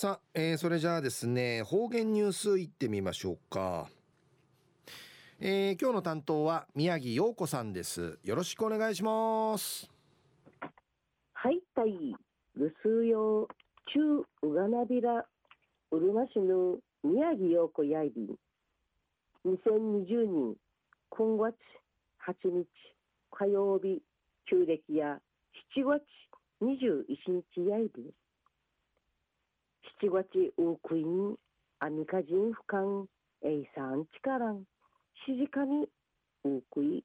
さあ、それじゃあですね、方言ニュースいってみましょうか。今日の担当は宮城陽子さんです。よろしくお願いします。はいたいぐすうようちゅううがなびらうるま市の宮城陽子やいびん2020年今月8日火曜日旧暦や7月21日やいびん7月ウークインアミカジンフカンエイサンチカランしじかにウークイ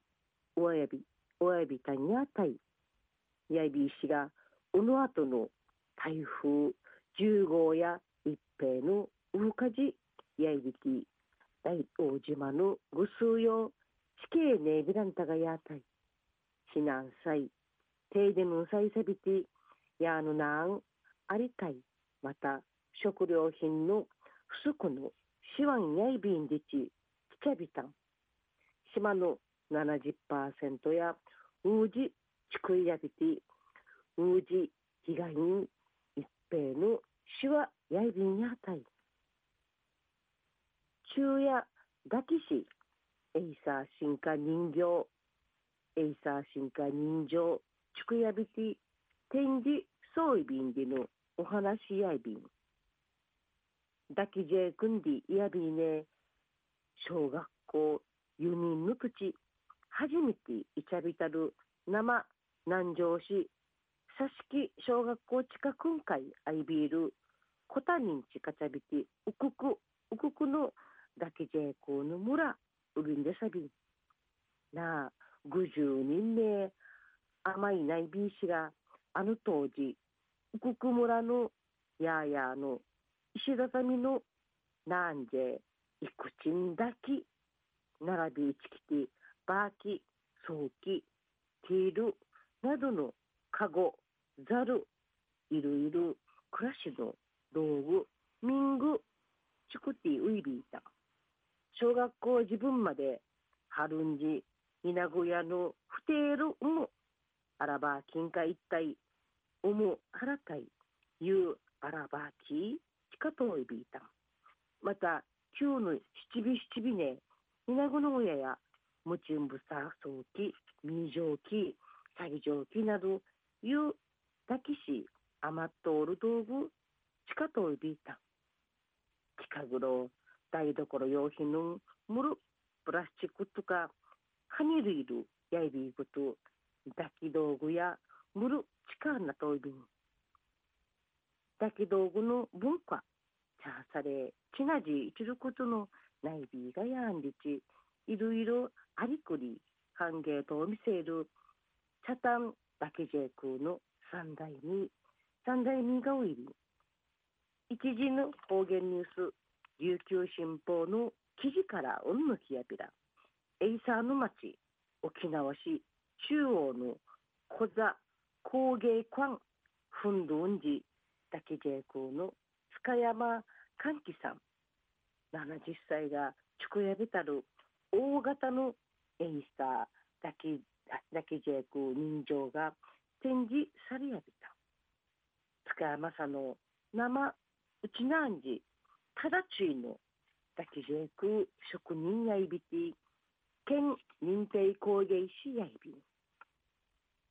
オヤビオヤビタニアタイヤイビイシがこの後の台風10号や一平のウーカジヤイビティ大大島のぐすうよ地形ネビランタがやたい避難災停電無災サビティやのなんありたいまた食料品の不足のシワンやいびんでちきちゃびたん島の 70% やウージちくいやびてウージ被害に一平のシワやいびんやたい中夜だきしエイサー進化人形エイサー進化人形ちくやびて展示そういびんでのお話やいびんだきじえくんでいやびね小学校4人の口初めていちゃびたる生南城市佐敷小学校近くんかいあいびいるこたみんちかちゃびてうくくのだきじえこうの村うるんでさびんなあ50人目甘いないびいしがあの当時福久村のやーやーの石畳のなんぜいくちんだき並びいちきてバーキソウキティールなどのカゴザルいろいろ暮らしの道具ミングチクティウイビータ小学校自分までハルンジイナゴヤのフテールもアラバー近海一帯おもはらたいいうあらばきちかといびいたまた旧の七尾七尾ねいなごの親やむちんぶさそうきみじょうきさぎじょうきなどいうだきしあまっとおる道具ちかといびいた近頃台所用品のむるプラスチックとかカニ類るやいびいことだき道具やむる力なといびんだけ道具の文化チャーサレチナジーいちることのないびがやんりちいろいろありくり歓迎とお見せるチャタンだけじゃくの三代にがおいびん一時の方言ニュース琉球新報の記事からおんのきやびらエイサーの町沖縄市中央の小座工芸館ふんどんじだけじゃこの塚山寛樹さん70歳がちくやべたる大型のエイサーだけじゃこ人形が展示されやびた塚山さんの生うちなんじただちいのだけじゃこ職人やいびて県認定工芸士やいび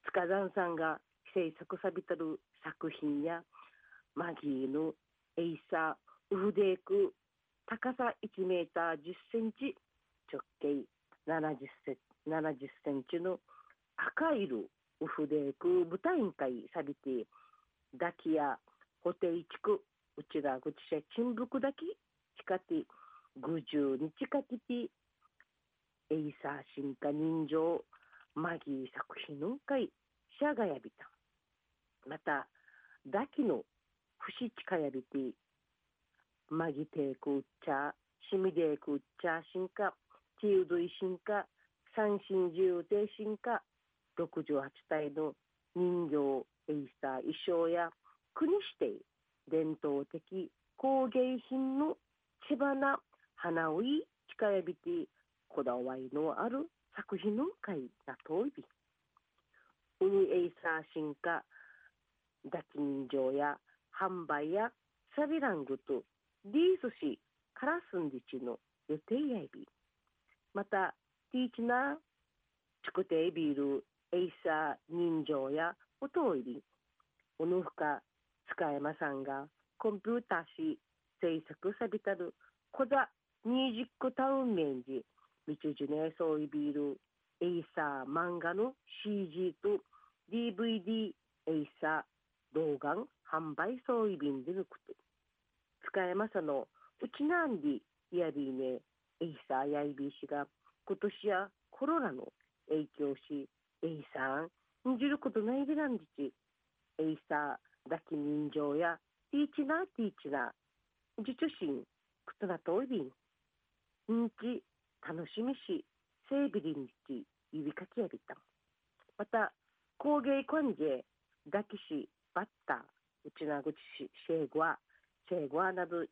塚山さんが制作さびたる作品やマギーのエイサーウフデーク高さ1メーター10センチ直径70センチの赤色ウフデーク舞台会さびてダキやホテイチクうちらぐちしゃちんぶくだきちかてぐじゅうにちかきてエイサー進化人形マギー作品の会シャガヤビタまたダキのフシチカヤビティマギテークウッチャーシミデークウッチャー進化ティウドイ進化三神十帝進化68体の人形エイサー衣装や国指定伝統的工芸品の千花花追いチカヤビティこだわりのある作品の会なといびウニエイサー進化だき人形や販売や Sabilang itu diisusi karasun di Cino yotei ebi, mata tichna chukute ebiru eisa ninjō ya oto ebi、小野深塚山さんがコンピューターし制作さびたるこだ20個タウン面じ道じねそういびるエイサー漫画の CG と DVD エイサー動画販売そういびんでること塚山さんのうちなんでやびねエイサーやいびしが今年やコロナの影響しエイサーんじることないでなんでちエイサーだき人情やティーチナー受注心くとなといびん人気楽しみしセービリンチ指かきやびたまた工芸関係だきしバッタうちなぐちしシェーゴアなどち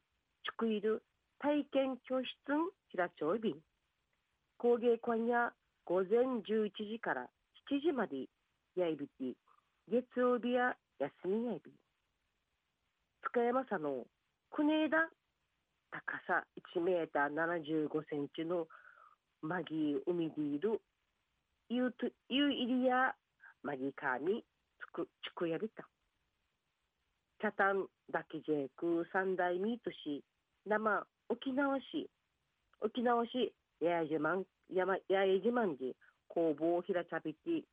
くいる体験教室んひらちょいびん工芸館や午前11時から7時までやいびき月曜日や休みやいび塚山さんの国枝高さ1m75cmのマギー海でいるユイリアマギーカーにチクやびたチャタンだけジェイク三大ミート市生沖縄市八重島に工房をひらちゃびき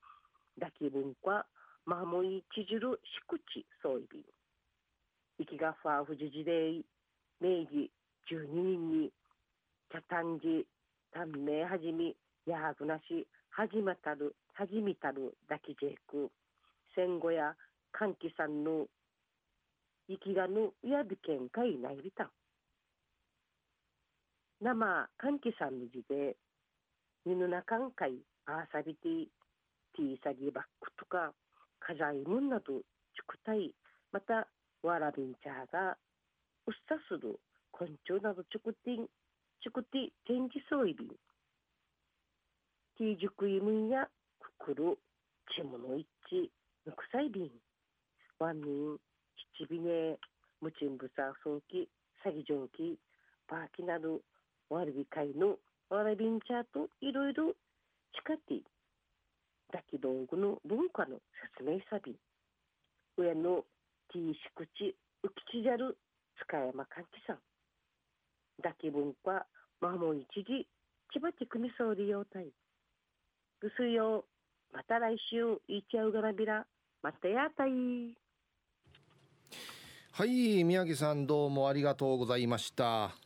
だけ文化マモイチジルシクチそういびイキガファフジジレイ明治12人にチャタンジ短命はじみやはぐなしはじみたるだきジェイク戦後や歓喜さんの生きがぬうやびけんかいないびた生歓喜さんの字でみぬなかんかいあさびてティーサギバックとかかざいむんなどちくたいまたわらびんちゃーがうっさする昆虫などちくて展示そういびんティー塾いむんやくくるちむのいちぬくさいびんわんにんひちびねむちんぶさそうきさぎじょうきパーキなどわらびかいのわらびんちゃーといろいろちかてだき道具の文化の説明さび親のティーシクチウキチジャル塚山歓喜さんだき文化マモイチジ千葉テクミソーリヨータイぐすよまた来週いちゃうがなびらまたやたいはい宮城さんどうもありがとうございました。